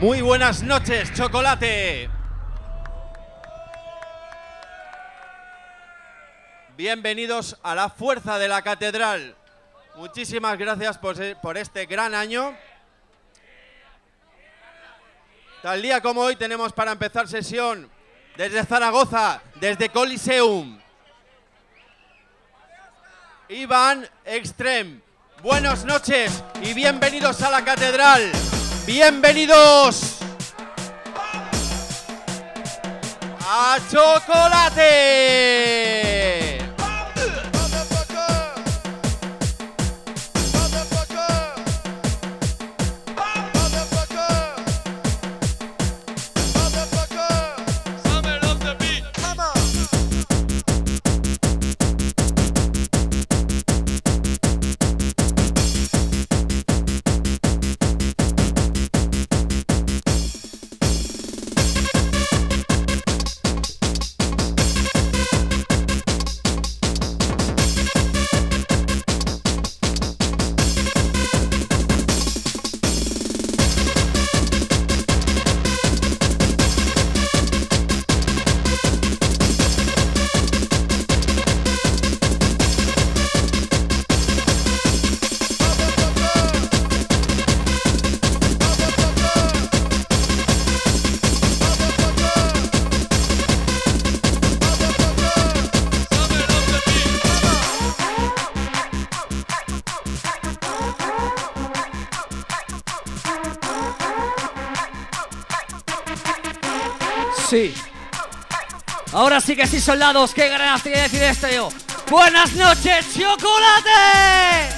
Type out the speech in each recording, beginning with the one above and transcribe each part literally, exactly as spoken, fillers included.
Muy buenas noches, Chocolate. Bienvenidos a la Fuerza de la Catedral. Muchísimas gracias por, por este gran año. Tal día como hoy tenemos para empezar sesión desde Zaragoza, desde Coliseum. Iván Xtreme, buenas noches y bienvenidos a la Catedral. ¡Bienvenidos a Chocolate! Sí. Ahora sí que sí, soldados, qué ganas tiene decir este yo. Buenas noches, Chocolate.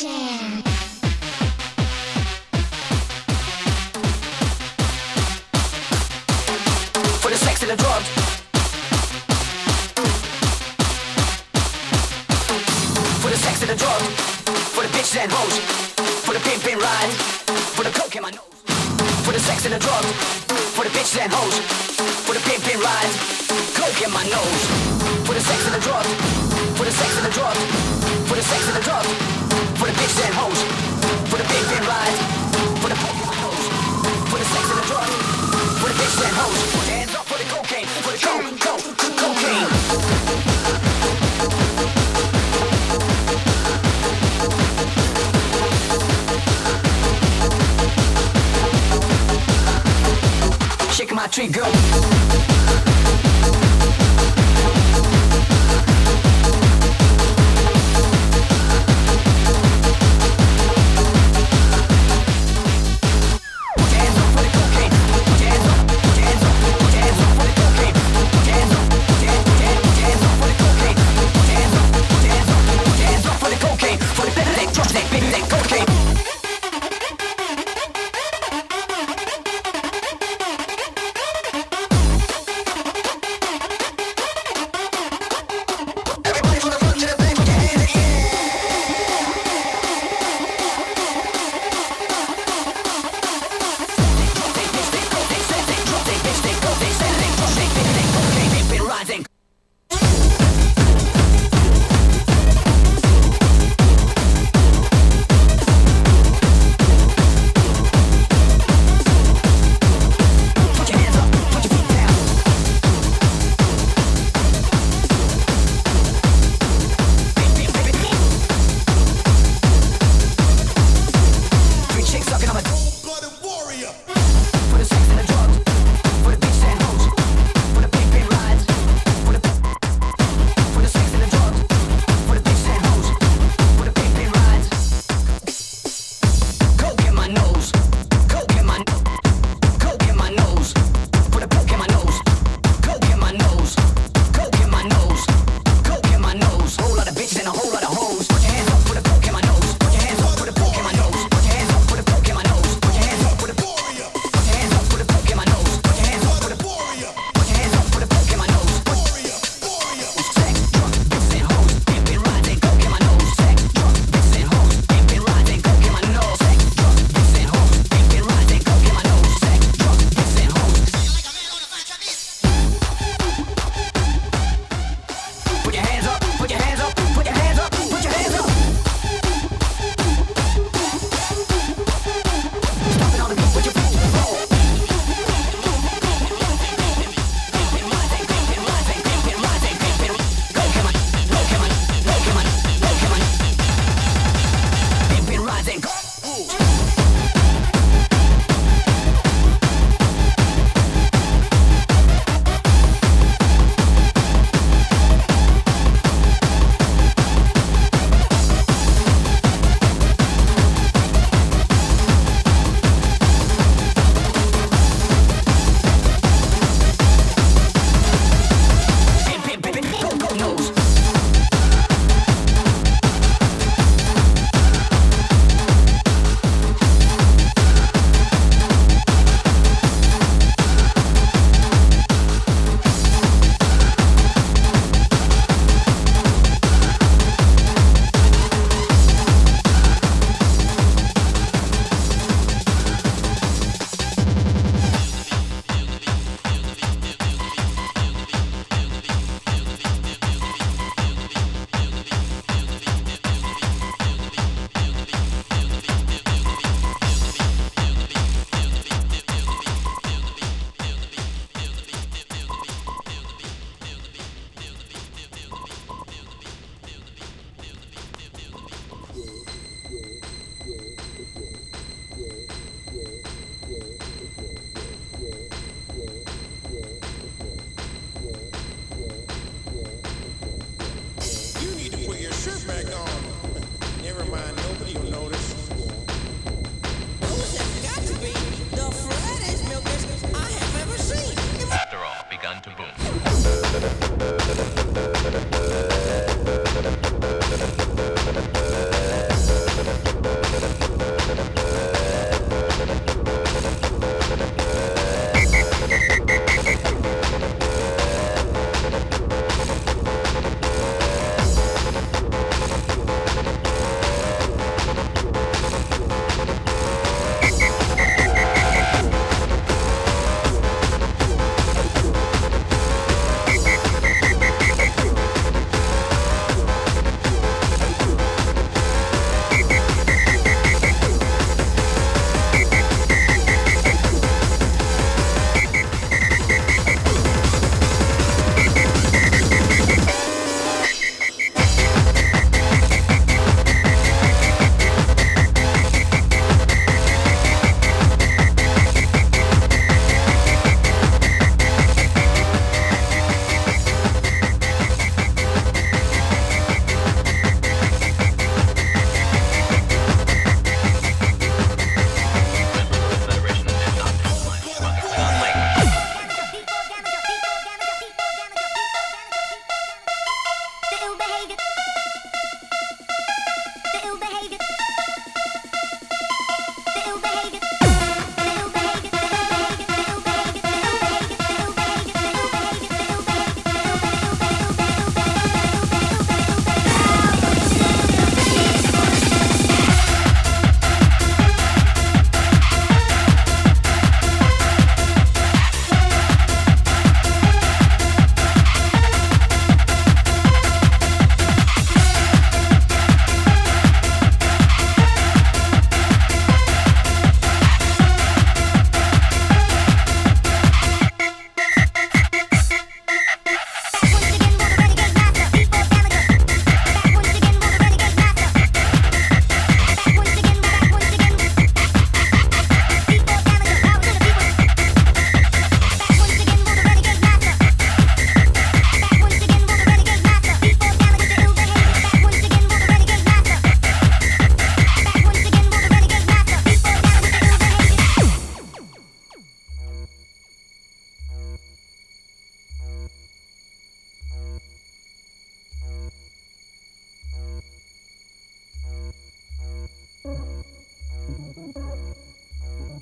Jam. For the sex and the drugs. For the sex and the drugs. For the bitches and hoes. For the pimp and ride. For the coke in my nose. For the sex and the drugs. For the bitches and hoes. For the pimp and ride. Coke in my nose. For the sex and the drugs. For the sex and the drugs. For the sex and the drugs, for the bitches and hoes, for the big big rides, for the coke and the hoes, for the sex and the drugs, for the bitches and hoes, put your hands up for the cocaine, for the coke, coke, coke, cocaine. Shake my tree, girl.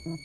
What time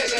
is it?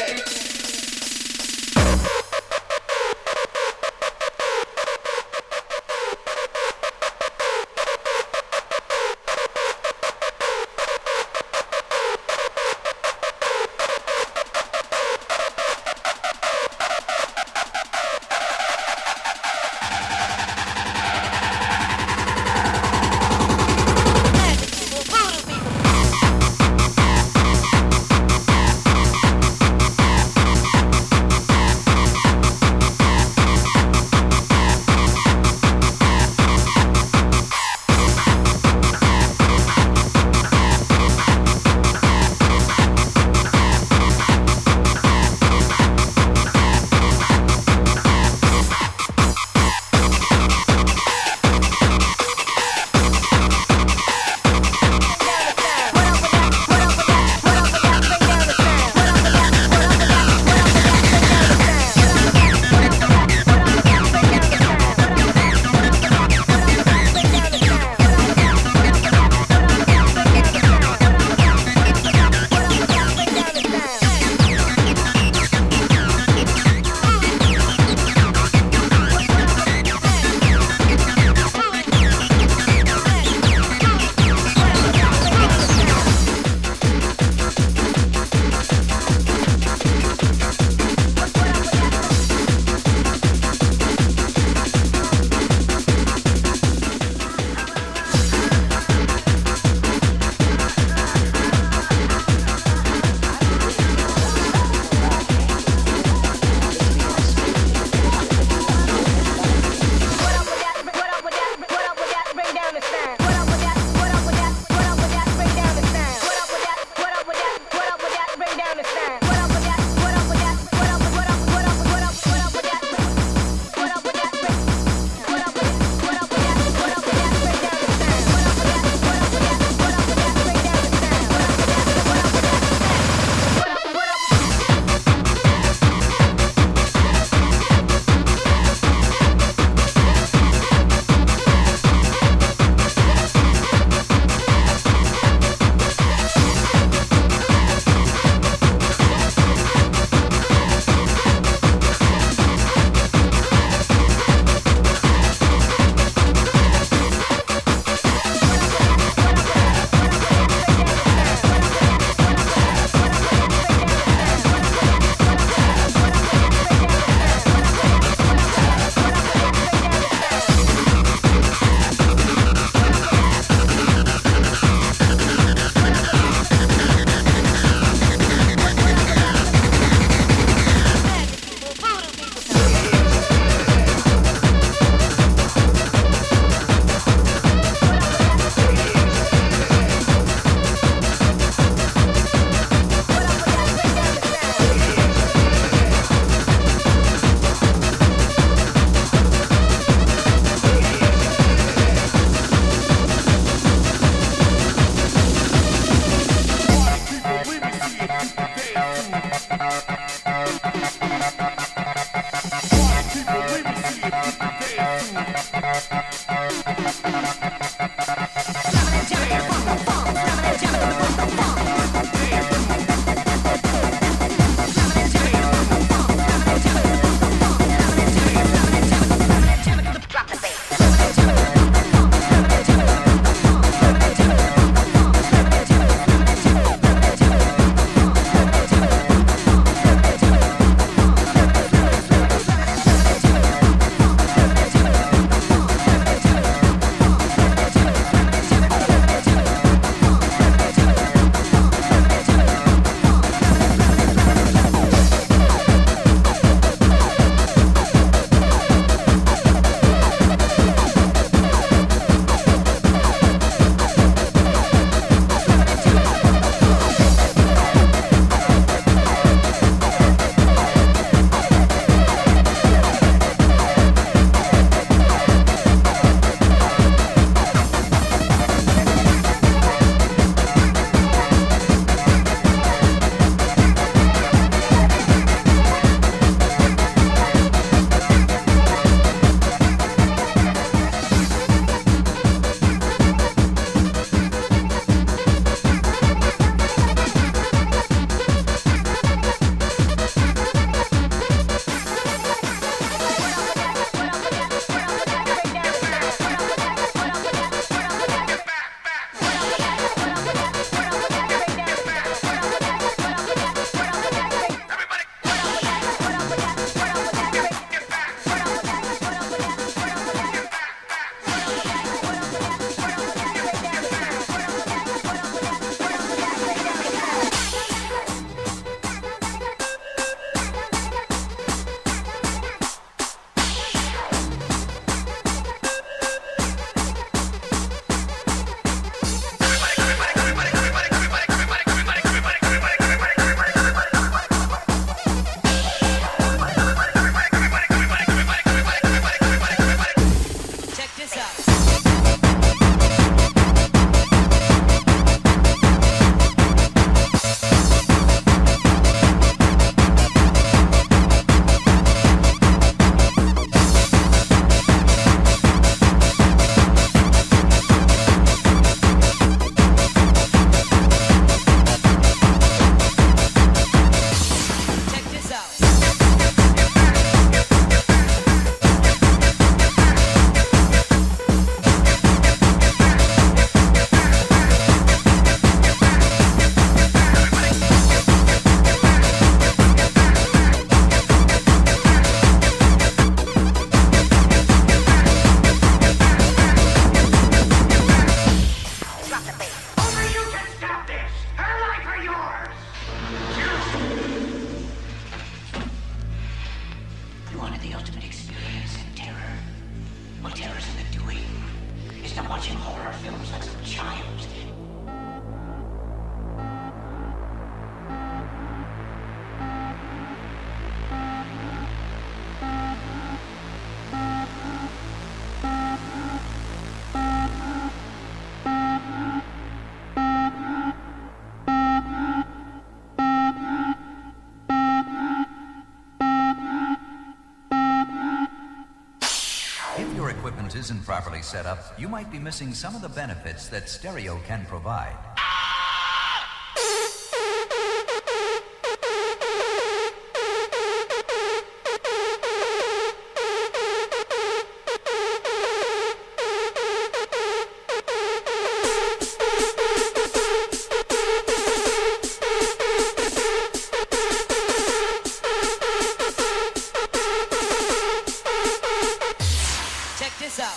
Isn't properly set up, you might be missing some of the benefits that stereo can provide. Check this out.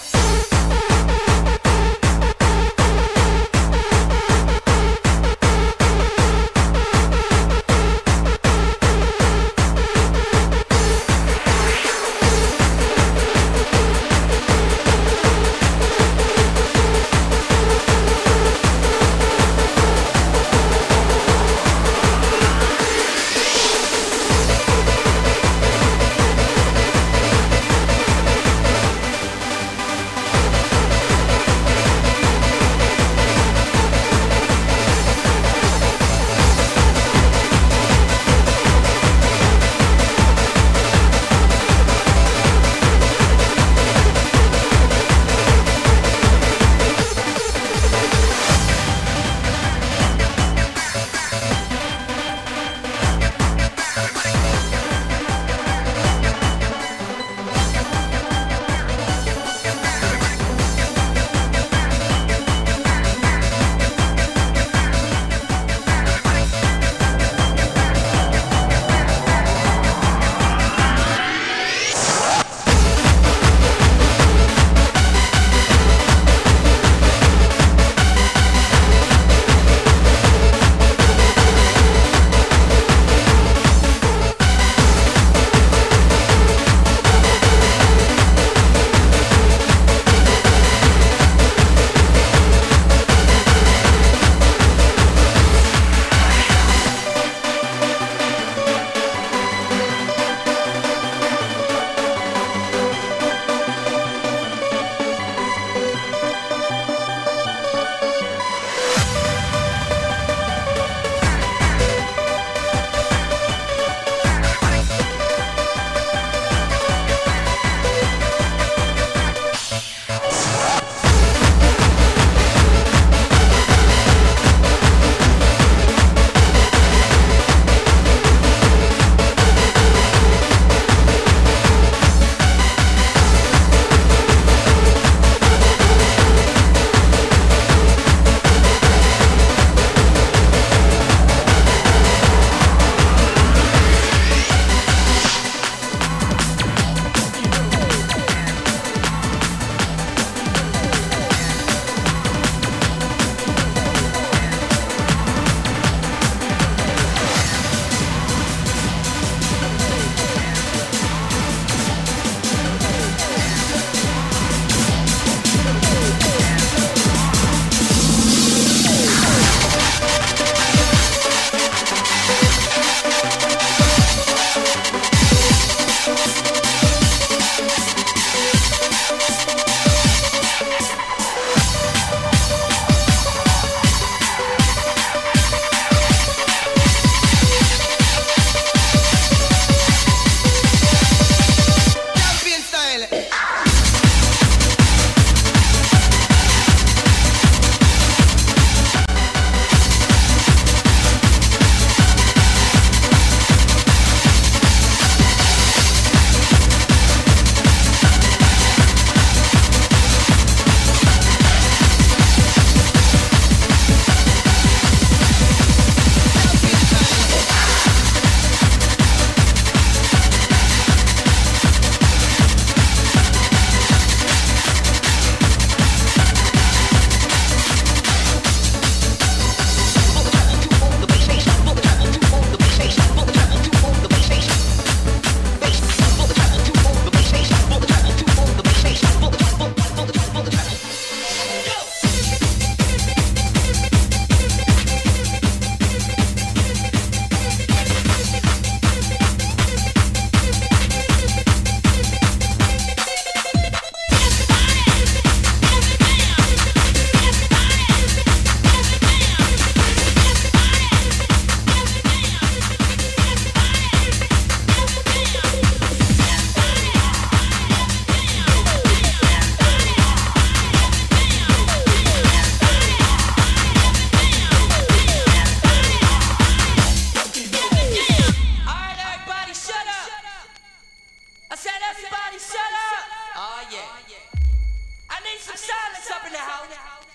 in the house.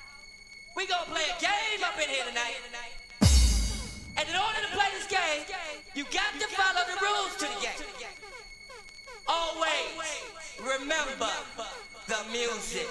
We gonna play a game up in here tonight. And in order to play this game, you got to follow the rules to the game. Always remember the music.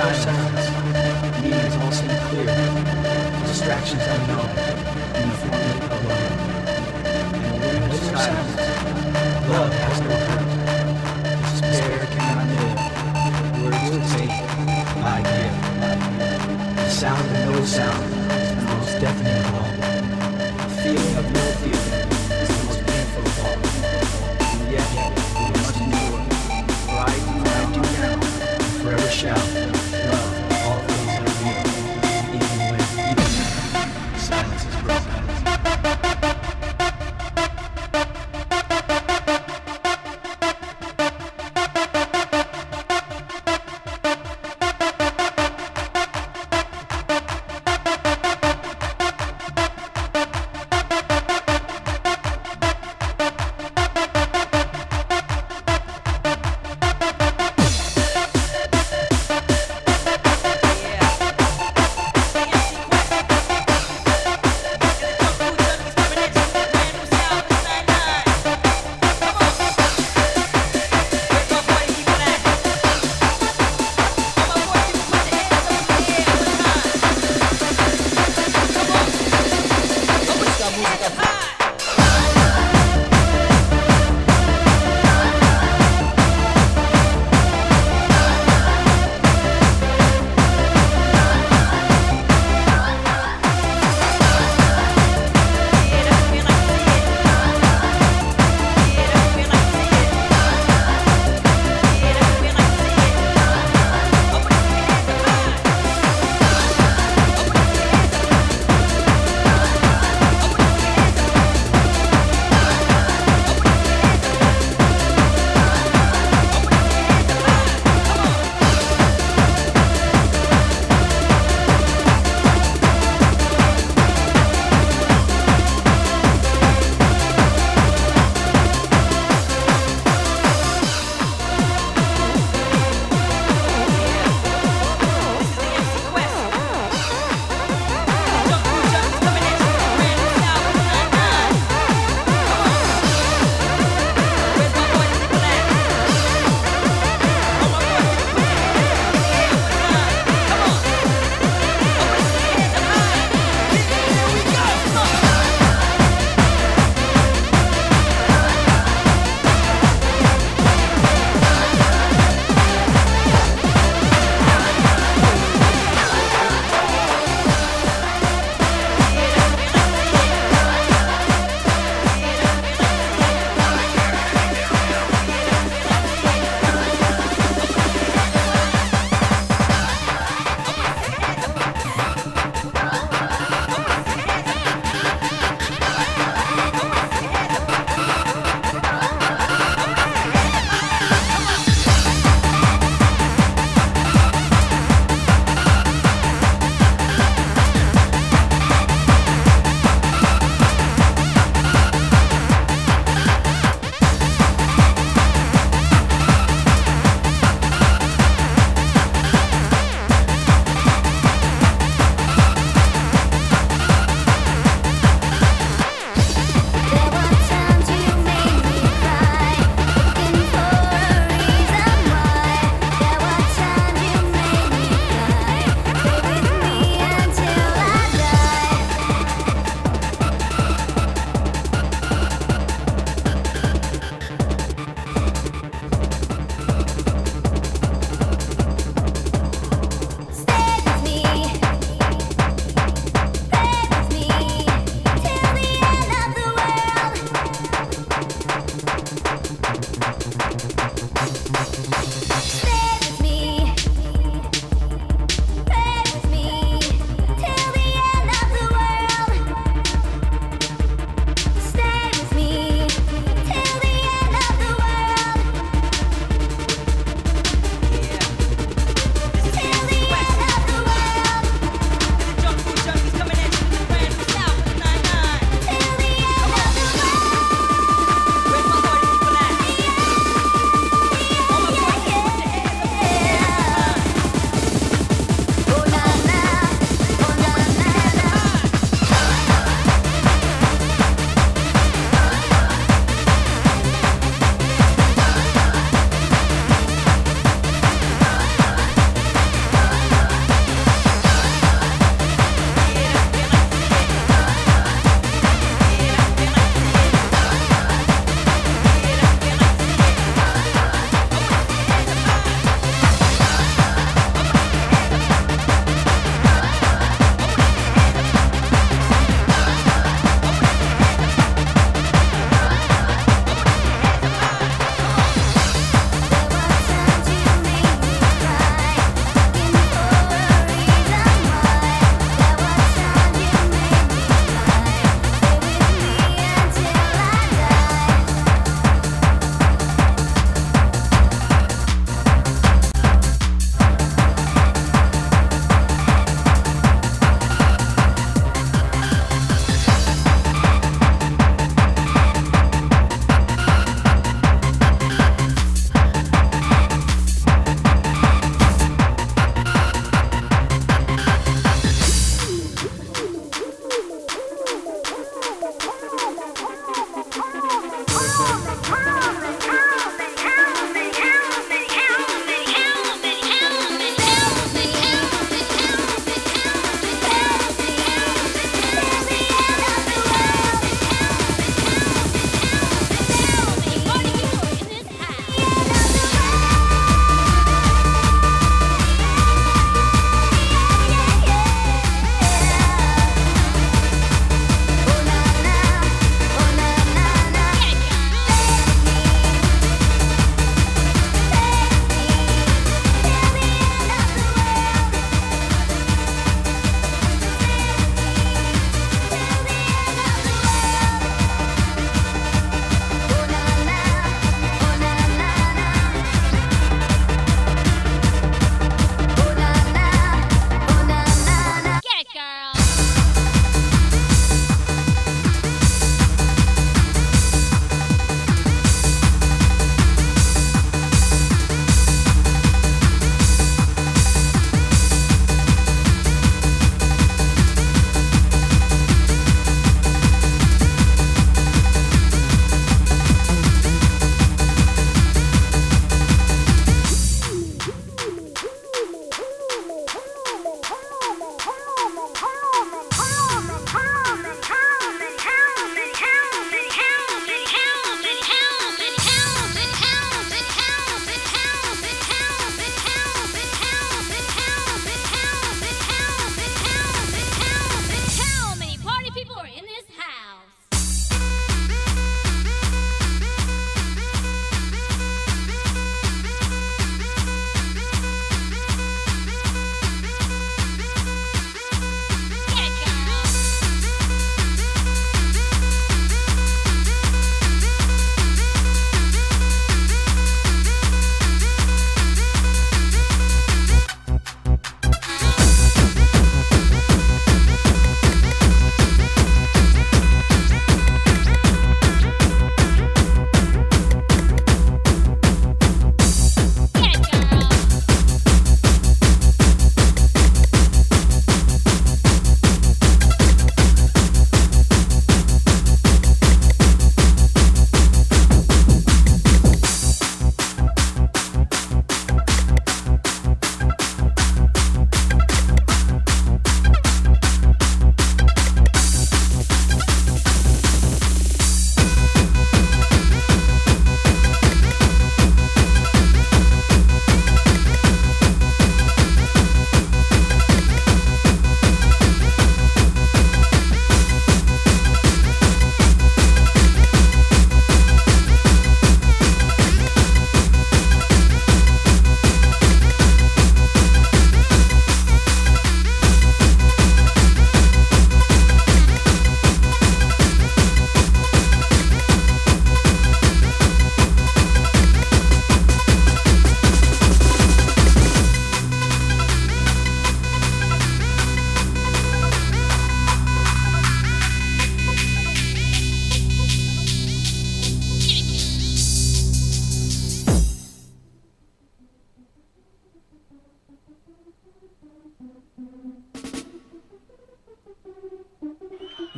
Sign silence. Meaning is all seem clear. Distractions unknown. Uniformly alone. In the womb of silence, love has no hurt. Despair cannot live. Words to take, I give. The sound of no sound is the most deafening of all. The feeling of no feeling is the most painful of all. And yet, we must endure. For I do what I do now, and forever shall.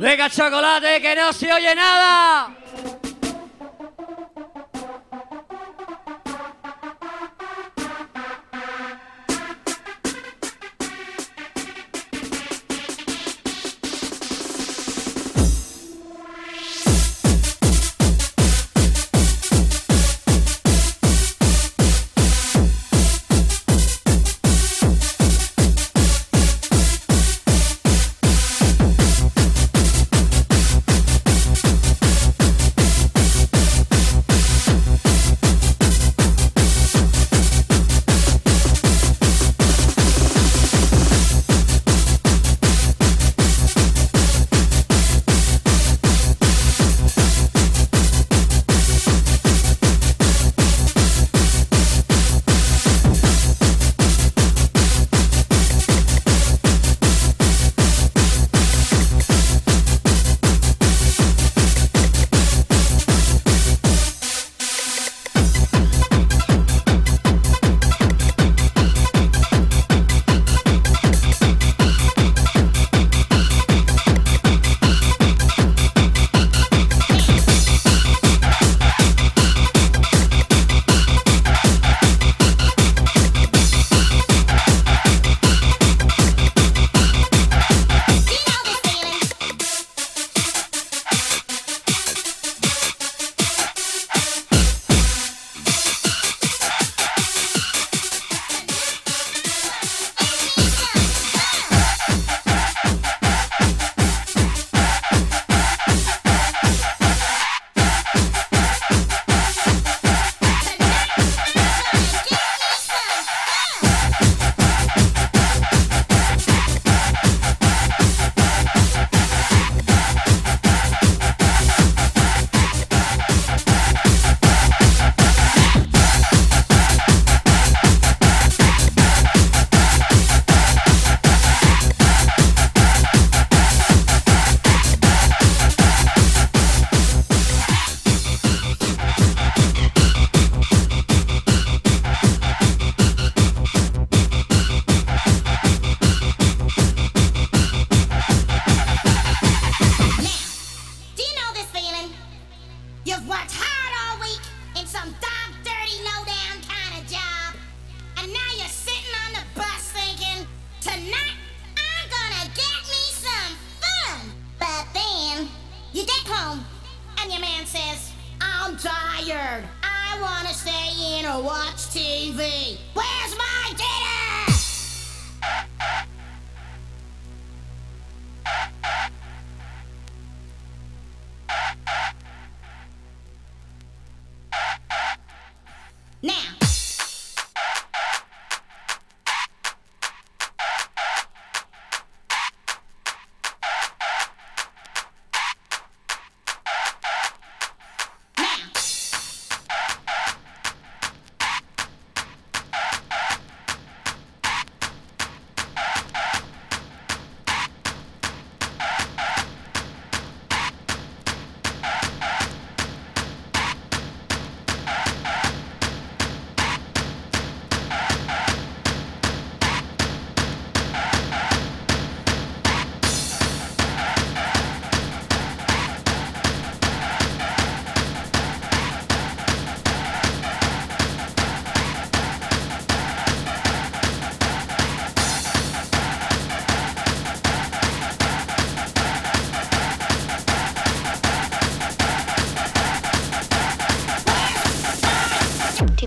Venga, Chocolate, que no se oye nada.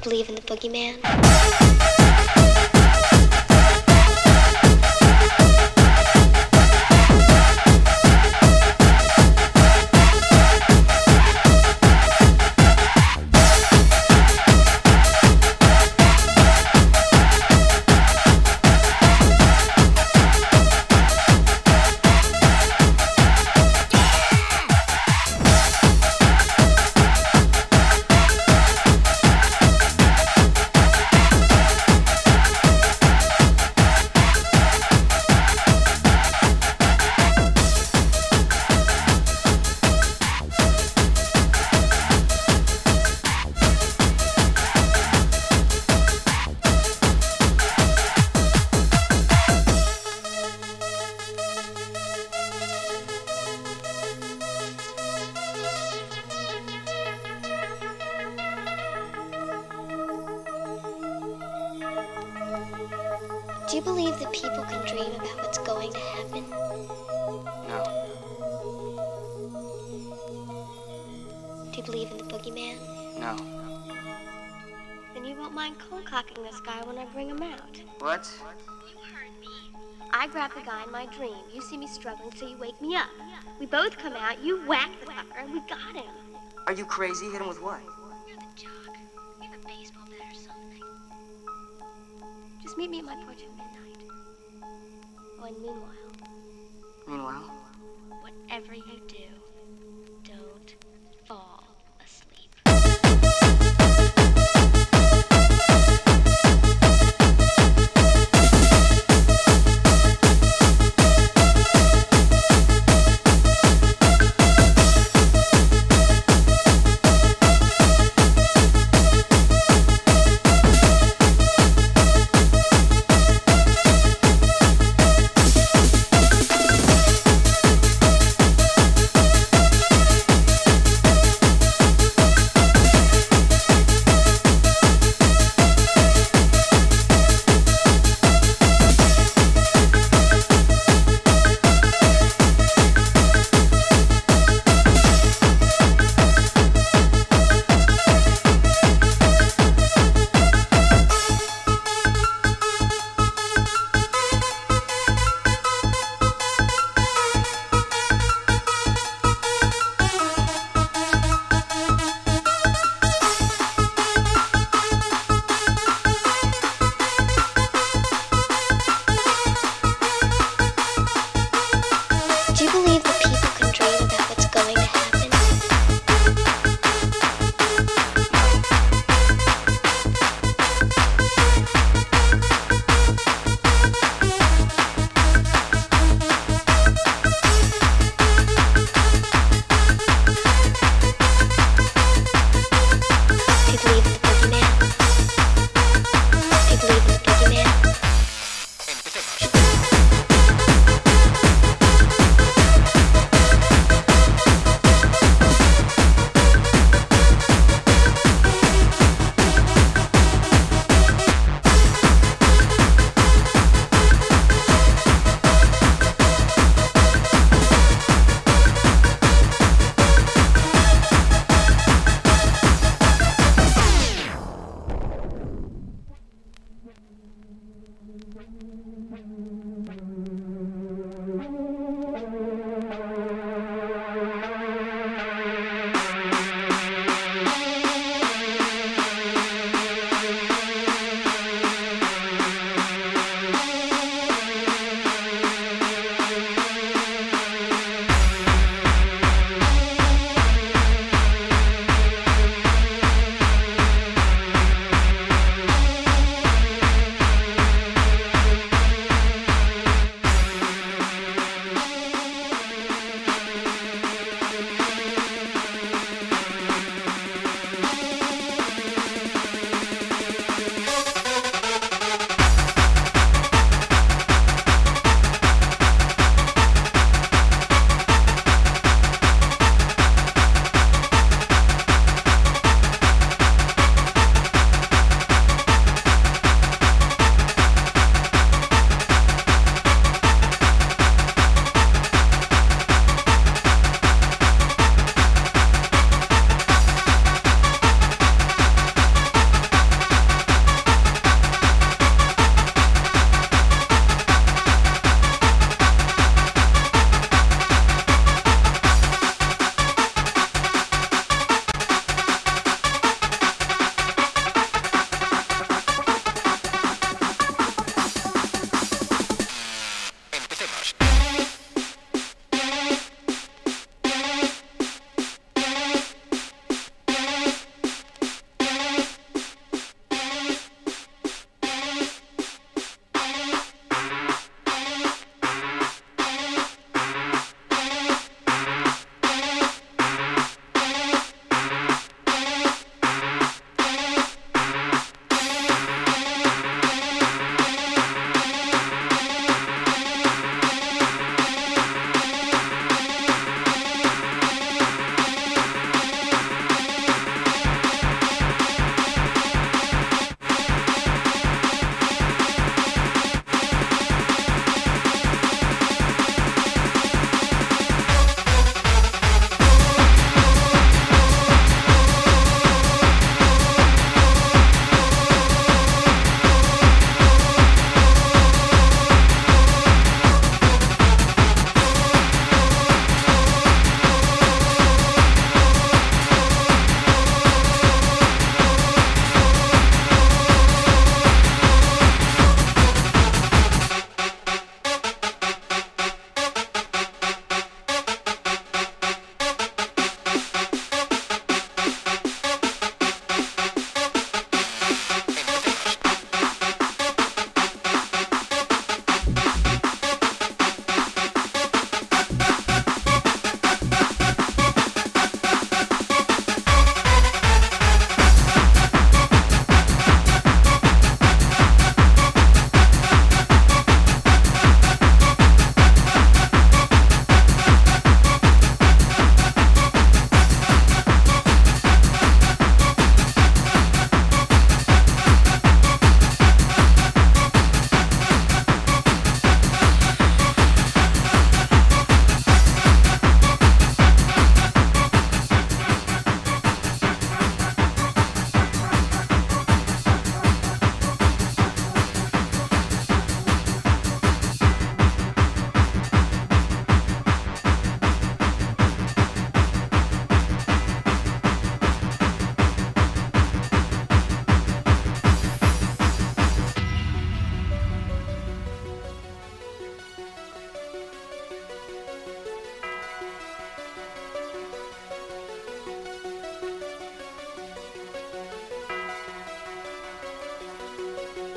Believe in the boogeyman. Do you believe that people can dream about what's going to happen? No. Do you believe in the boogeyman? No. Then you won't mind cold-cocking this guy when I bring him out. What? You heard me. I grab the guy in my dream. You see me struggling, so you wake me up. We both come out, you whack the fucker, and we got him. Are you crazy? Hit him with what? You're the jock. You have a baseball bat or something. Just meet me at my porch at midnight. Oh, and meanwhile... Meanwhile? Whatever you do, don't fall.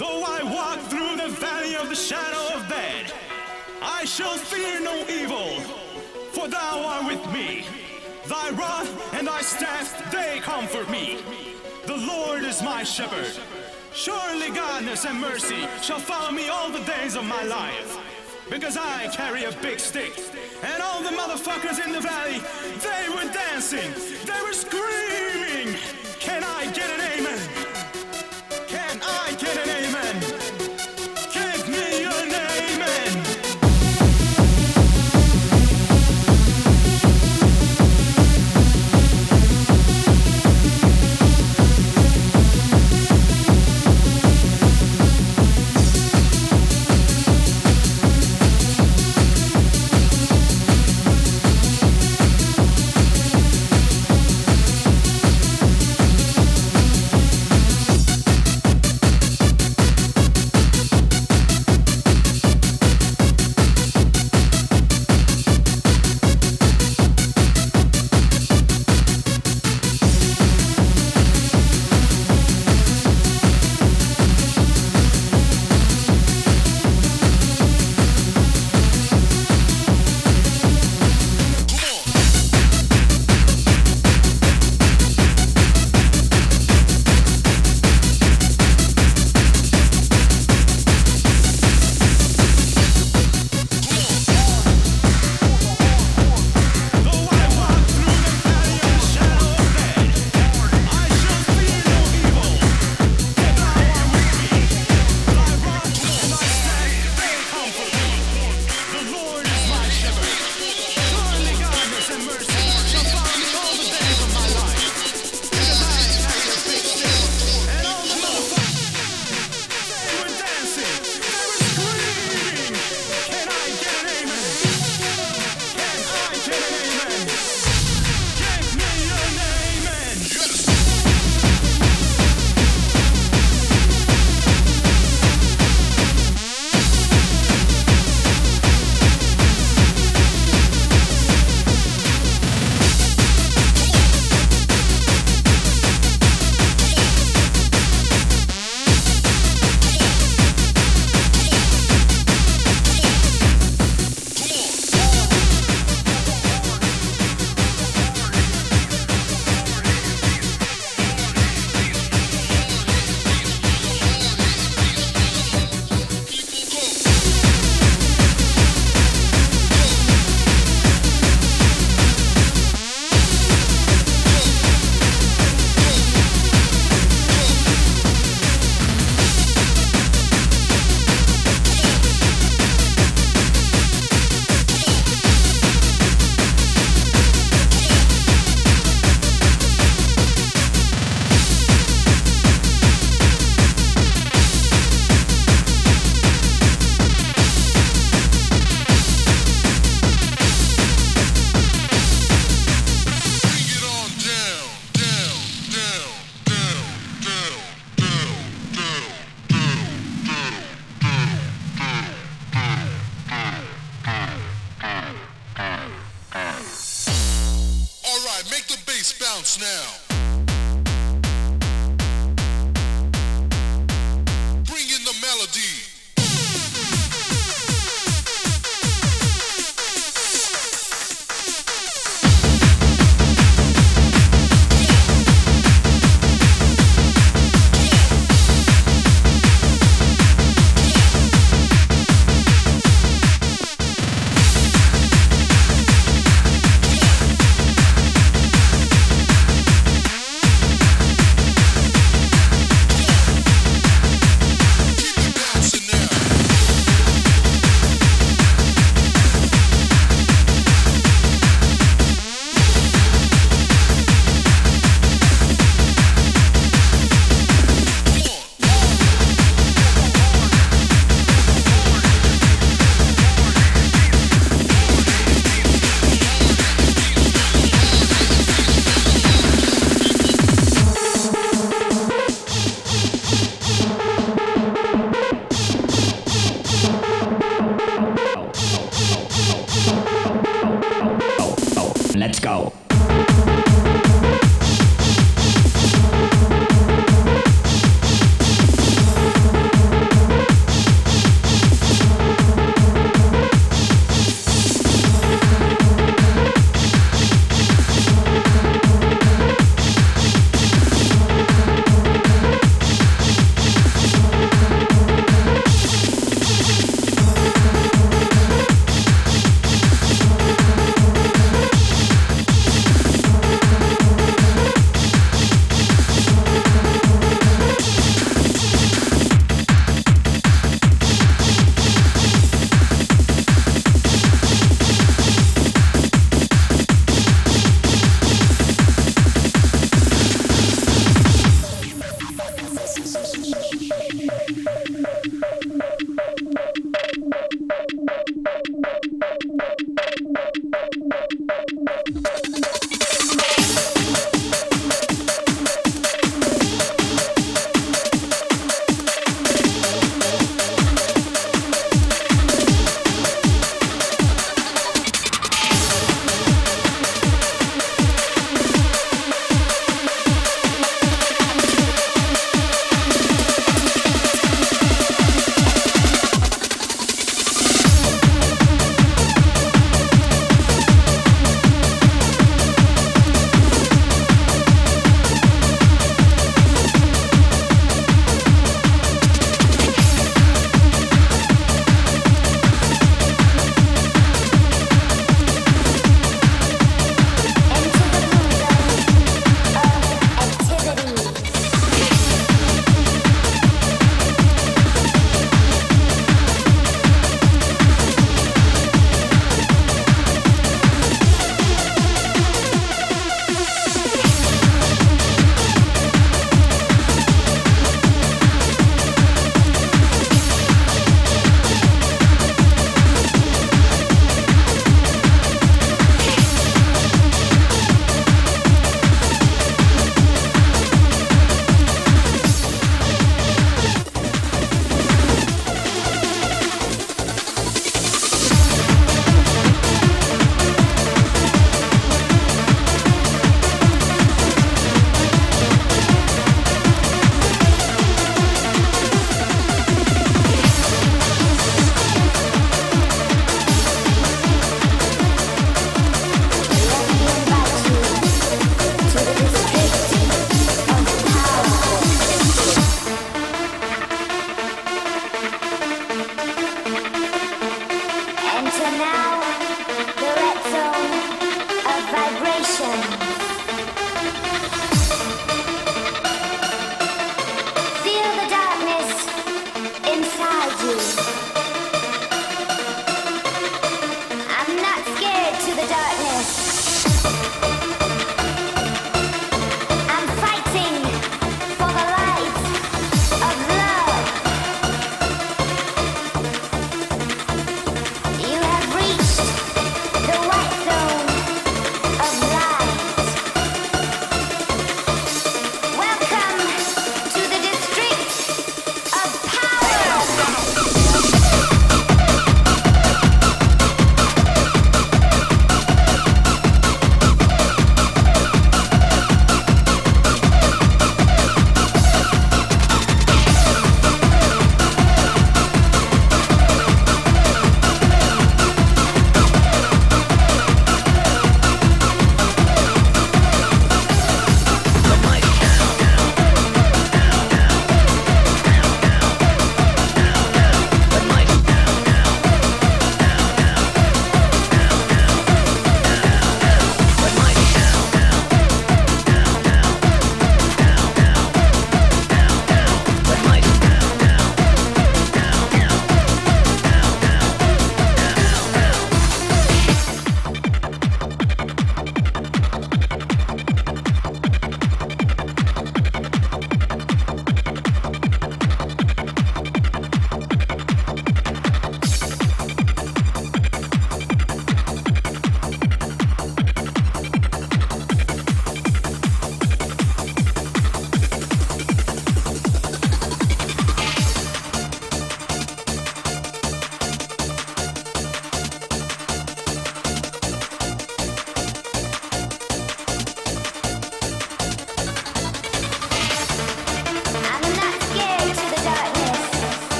Though I walk through the valley of the shadow of death, I shall fear no evil, for thou art with me. Thy rod and thy staff, they comfort me. The Lord is my shepherd. Surely goodness and mercy shall follow me all the days of my life. Because I carry a big stick. And all the motherfuckers in the valley, they were dancing. They were screaming. Can I get an amen? Can I get an amen? Give me an amen.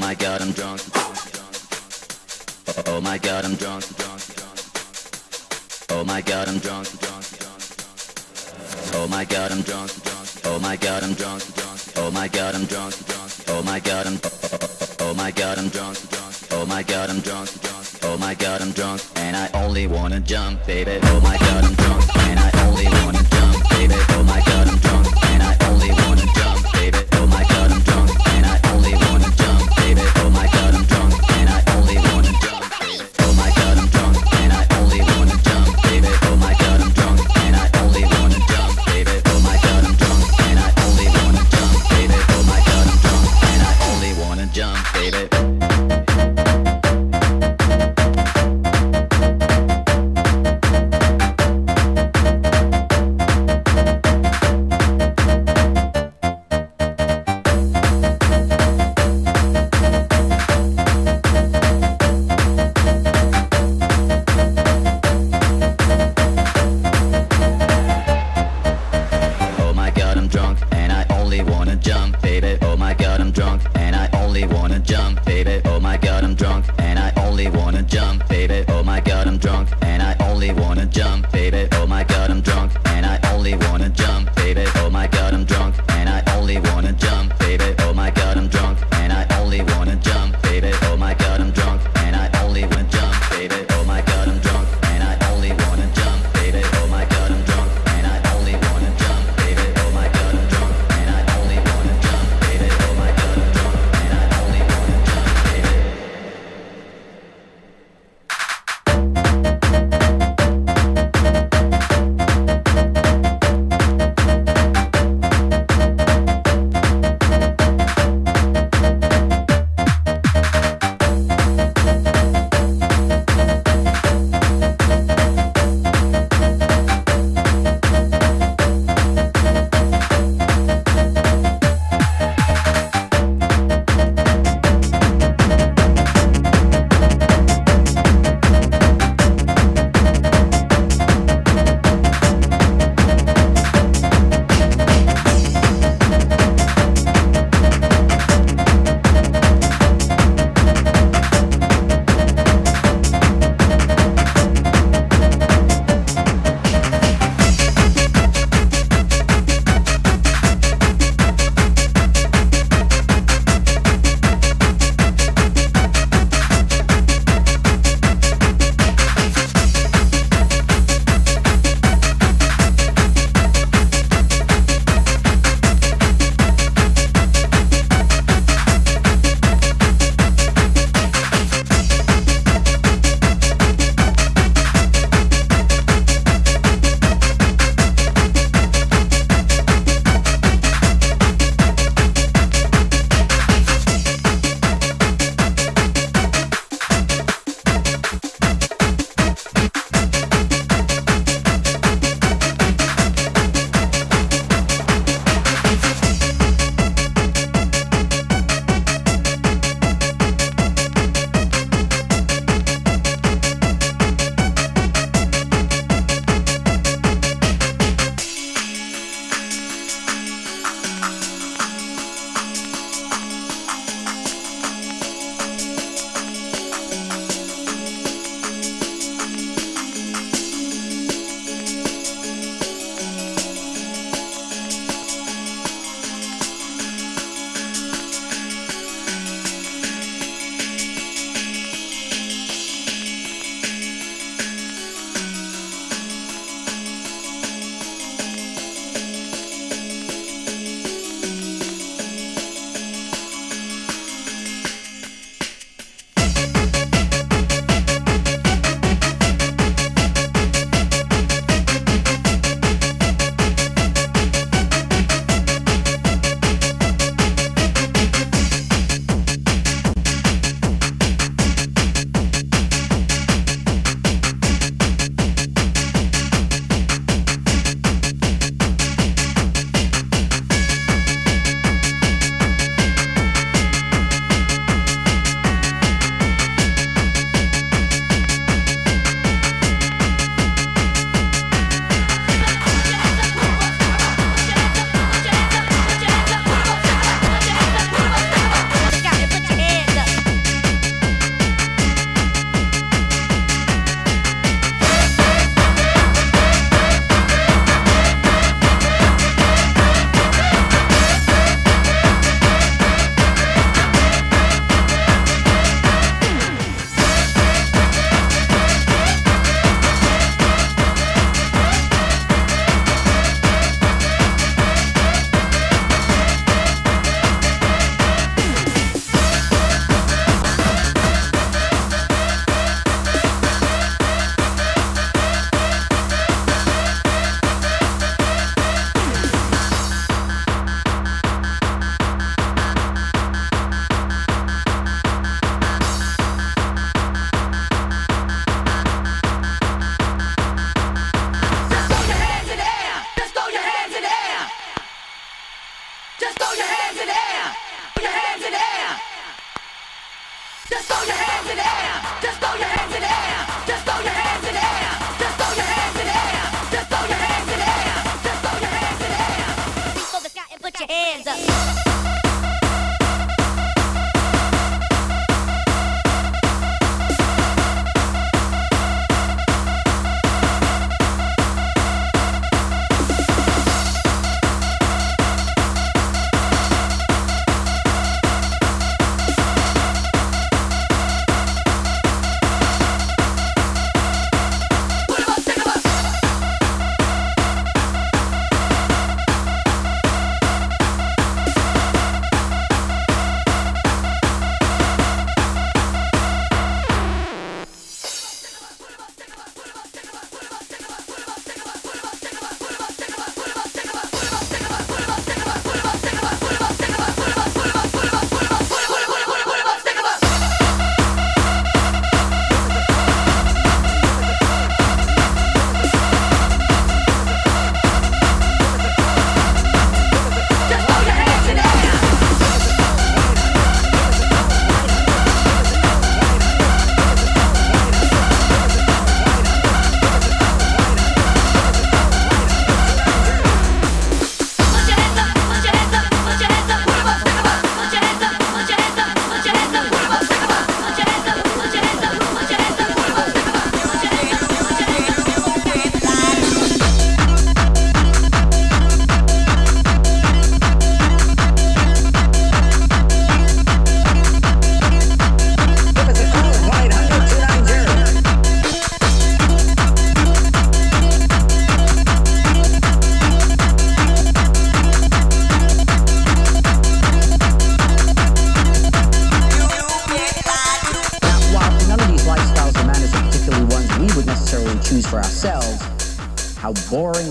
my God, I'm drunk. Oh my God, I'm drunk. Oh my God, I'm drunk. Oh my God, I'm drunk. Oh my God, I'm drunk. Oh my God, I'm drunk. Oh my God, I'm. Oh my God, I'm drunk. Oh my God, I'm drunk. Oh my God, I'm drunk, and I only wanna jump, baby. Oh my God, I'm drunk, and I only wanna jump, baby. Oh my God, I'm drunk, and I only wanna jump, baby. Oh my God, I'm drunk, and I only wanna jump, baby. Oh my God, I'm drunk, and I only wanna jump, baby. Oh my God, I'm drunk, and I only wanna jump, baby. Oh my God, I'm drunk, and I only wanna jump, baby. Oh my God, I'm drunk, and I only wanna jump, baby. Oh my God, I'm drunk, and I only wanna jump, baby.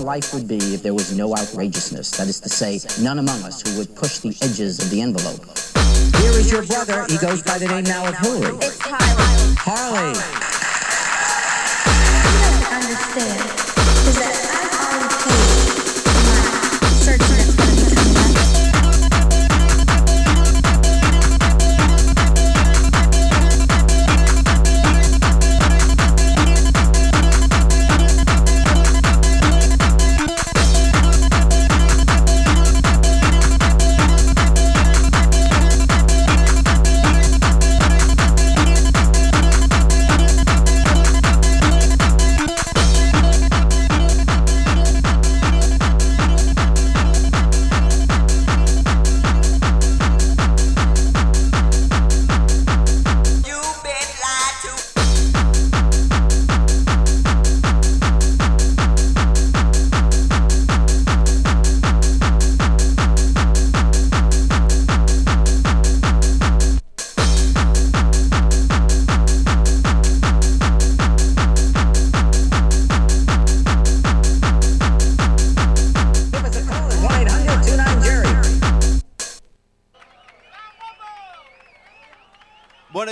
Life would be if there was no outrageousness, that is to say, none among us who would push the edges of the envelope. Here is your brother, he goes by the name now of Hulu. It's Harley. Harley. What I understand is that I've already paid my search and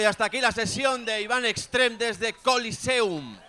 Hasta aquí la sesión de Iván Xtreme desde Coliseum.